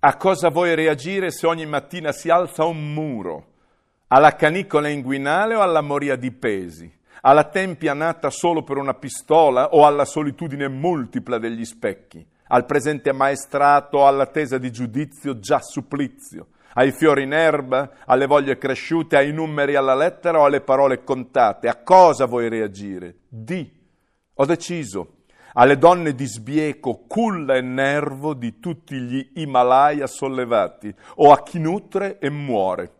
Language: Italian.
A cosa vuoi reagire se ogni mattina si alza un muro? Alla canicola inguinale o alla moria di pesi? Alla tempia nata solo per una pistola o alla solitudine multipla degli specchi? Al presente maestrato, all'attesa di giudizio già supplizio? Ai fiori in erba, alle voglie cresciute, ai numeri alla lettera o alle parole contate? A cosa vuoi reagire? Di. Ho deciso. Alle donne di sbieco, culla e nervo di tutti gli Himalaya sollevati, o a chi nutre e muore.